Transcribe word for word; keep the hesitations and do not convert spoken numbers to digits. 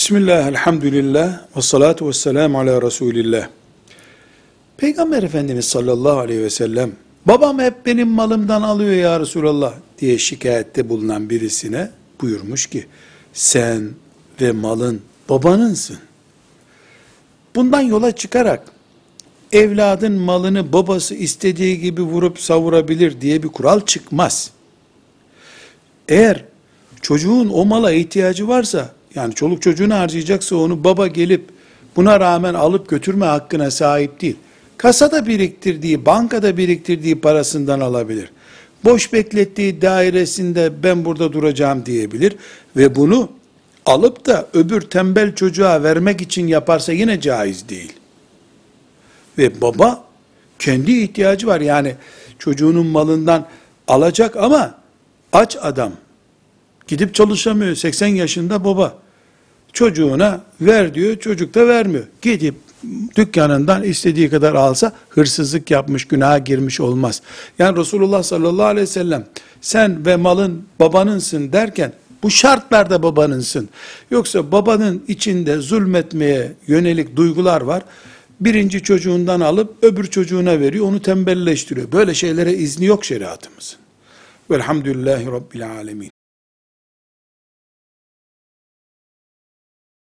Bismillah, elhamdülillah, ve salatu ve selamu ala Resulillah. Peygamber Efendimiz sallallahu aleyhi ve sellem, babam hep benim malımdan alıyor ya Resulallah diye şikayette bulunan birisine buyurmuş ki, sen ve malın babanınsın. Bundan yola çıkarak, evladın malını babası istediği gibi vurup savurabilir diye bir kural çıkmaz. Eğer çocuğun o mala ihtiyacı varsa, yani çoluk çocuğunu harcayacaksa onu baba gelip buna rağmen alıp götürme hakkına sahip değil. Kasada biriktirdiği, bankada biriktirdiği parasından alabilir. Boş beklettiği dairesinde ben burada duracağım diyebilir ve bunu alıp da öbür tembel çocuğa vermek için yaparsa yine caiz değil. Ve baba kendi ihtiyacı var. Yani çocuğunun malından alacak ama aç adam. Gidip çalışamıyor. seksen yaşında baba. Çocuğuna ver diyor. Çocuk da vermiyor. Gidip dükkanından istediği kadar alsa hırsızlık yapmış, günaha girmiş olmaz. Yani Resulullah sallallahu aleyhi ve sellem sen ve malın babanınsın derken bu şartlarda babanınsın. Yoksa babanın içinde zulmetmeye yönelik duygular var. Birinci çocuğundan alıp öbür çocuğuna veriyor. Onu tembelleştiriyor. Böyle şeylere izni yok şeriatımızın. Velhamdülillahi Rabbil alemin.